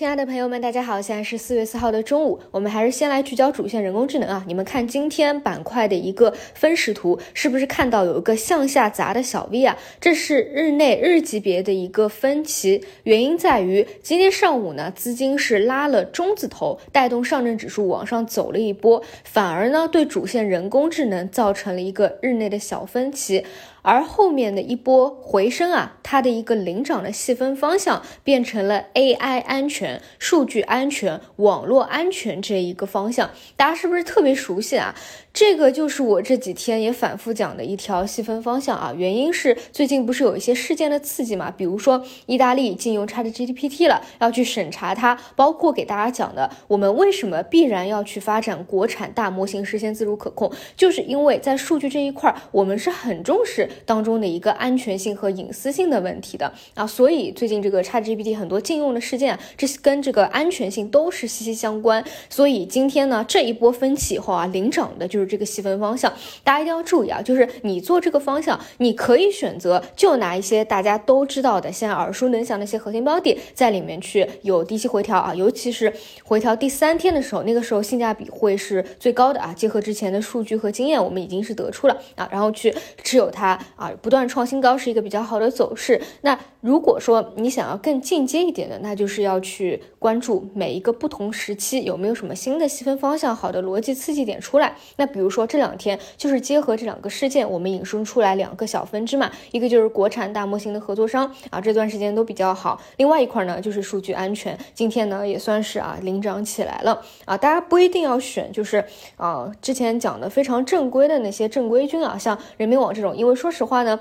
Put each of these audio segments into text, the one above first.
亲爱的朋友们，大家好，现在是4月4号的中午，我们还是先来聚焦主线人工智能啊。你们看今天板块的一个分时图，是不是看到有一个向下砸的小 V 啊？这是日内日级别的一个分歧，原因在于今天上午呢，资金是拉了中字头，带动上证指数往上走了一波，反而呢对主线人工智能造成了一个日内的小分歧。而后面的一波回升啊，它的一个领涨的细分方向变成了 AI 安全、数据安全、网络安全这一个方向，大家是不是特别熟悉啊？这个就是我这几天也反复讲的一条细分方向啊，原因是最近不是有一些事件的刺激嘛，比如说意大利禁用 ChatGPT 了，要去审查它，包括给大家讲的我们为什么必然要去发展国产大模型实现自主可控，就是因为在数据这一块我们是很重视当中的一个安全性和隐私性的问题的啊，所以最近这个 ChatGPT 很多禁用的事件啊，这跟这个安全性都是息息相关，所以今天呢这一波分歧以后啊，领涨的就是这个细分方向，大家一定要注意啊！就是你做这个方向，你可以选择就拿一些大家都知道的、现在耳熟能详的一些核心标的在里面去有低吸回调啊，尤其是回调第三天的时候，那个时候性价比会是最高的啊。结合之前的数据和经验，我们已经是得出了啊，然后去持有它啊，不断创新高是一个比较好的走势。那如果说你想要更进阶一点的，那就是要去关注每一个不同时期有没有什么新的细分方向、好的逻辑刺激点出来。那比如说这两天就是结合这两个事件，我们引申出来两个小分支嘛，一个就是国产大模型的合作商啊，这段时间都比较好，另外一块呢就是数据安全，今天呢也算是啊领涨起来了啊。大家不一定要选就是啊之前讲的非常正规的那些正规军啊，像人民网这种，因为说实话呢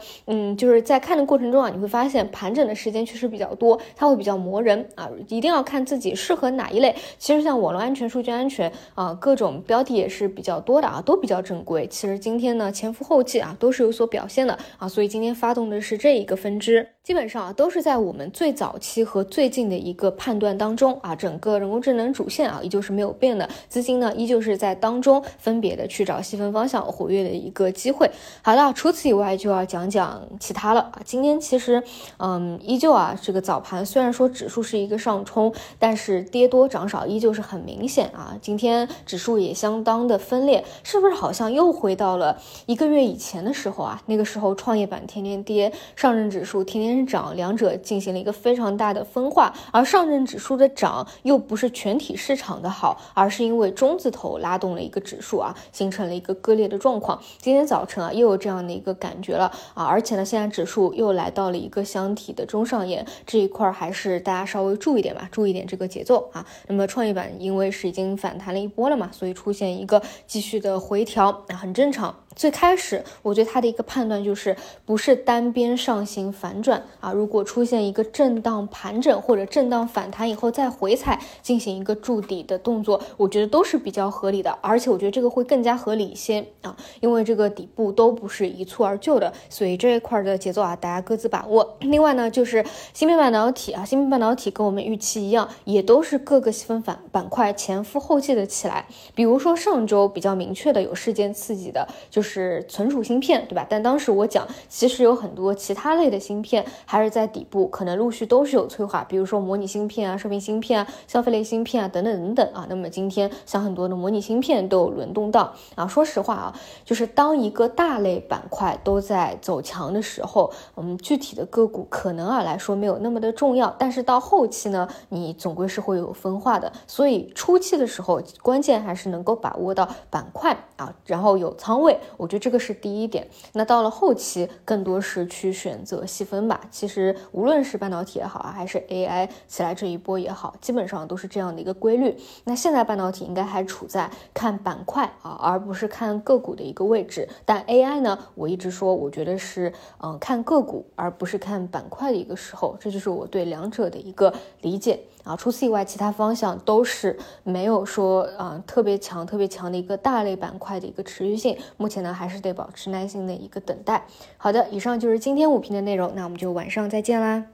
就是在看的过程中啊，你会发现盘整的时间确实比较多，它会比较磨人啊，一定要看自己适合哪一类。其实像网络安全、数据安全啊，各种标的也是比较多的啊，都比较正规，其实今天呢前赴后继啊都是有所表现的啊，所以今天发动的是这一个分支，基本上啊都是在我们最早期和最近的一个判断当中啊，整个人工智能主线啊依旧是没有变的，资金呢依旧是在当中分别的去找细分方向活跃的一个机会。好的，除此以外就要讲讲其他了啊。今天其实依旧啊这个早盘虽然说指数是一个上冲，但是跌多涨少依旧是很明显啊，今天指数也相当的分裂，是不是好像又回到了一个月以前的时候啊？那个时候创业板天天跌，上证指数天天涨，两者进行了一个非常大的分化。而上证指数的涨又不是全体市场的好，而是因为中字头拉动了一个指数啊，形成了一个割裂的状况。今天早晨啊又有这样的一个感觉了啊，而且呢现在指数又来到了一个箱体的中上沿，这一块还是大家稍微注意点吧，注意点这个节奏啊。那么创业板因为是已经反弹了一波了嘛，所以出现一个继续的回调很正常。最开始我对他的一个判断就是不是单边上行反转啊，如果出现一个震荡盘整或者震荡反弹以后再回踩进行一个筑底的动作，我觉得都是比较合理的，而且我觉得这个会更加合理一些啊，因为这个底部都不是一蹴而就的，所以这一块的节奏啊大家各自把握。另外呢就是芯片半导体啊，芯片半导体跟我们预期一样，也都是各个细分板块前赴后继的起来，比如说上周比较明确的有事件刺激的就是存储芯片，对吧？但当时我讲其实有很多其他类的芯片还是在底部，可能陆续都是有催化，比如说模拟芯片啊、射频芯片啊、消费类芯片啊等等等等啊。那么今天像很多的模拟芯片都有轮动到啊。说实话啊，就是当一个大类板块都在走强的时候，具体的个股可能啊来说没有那么的重要，但是到后期呢你总归是会有分化的，所以初期的时候关键还是能够把握到板块啊，然后有仓位，我觉得这个是第一点。那到了后期更多是去选择细分吧，其实无论是半导体也好啊，还是 AI 起来这一波也好，基本上都是这样的一个规律。那现在半导体应该还处在看板块啊，而不是看个股的一个位置，但 AI 呢我一直说我觉得是看个股而不是看板块的一个时候，这就是我对两者的一个理解啊。除此以外其他方向都是没有说特别强的一个大类板块的一个持续性，目前呢还是得保持耐心的一个等待。好的，以上就是今天午评的内容，那我们就晚上再见啦。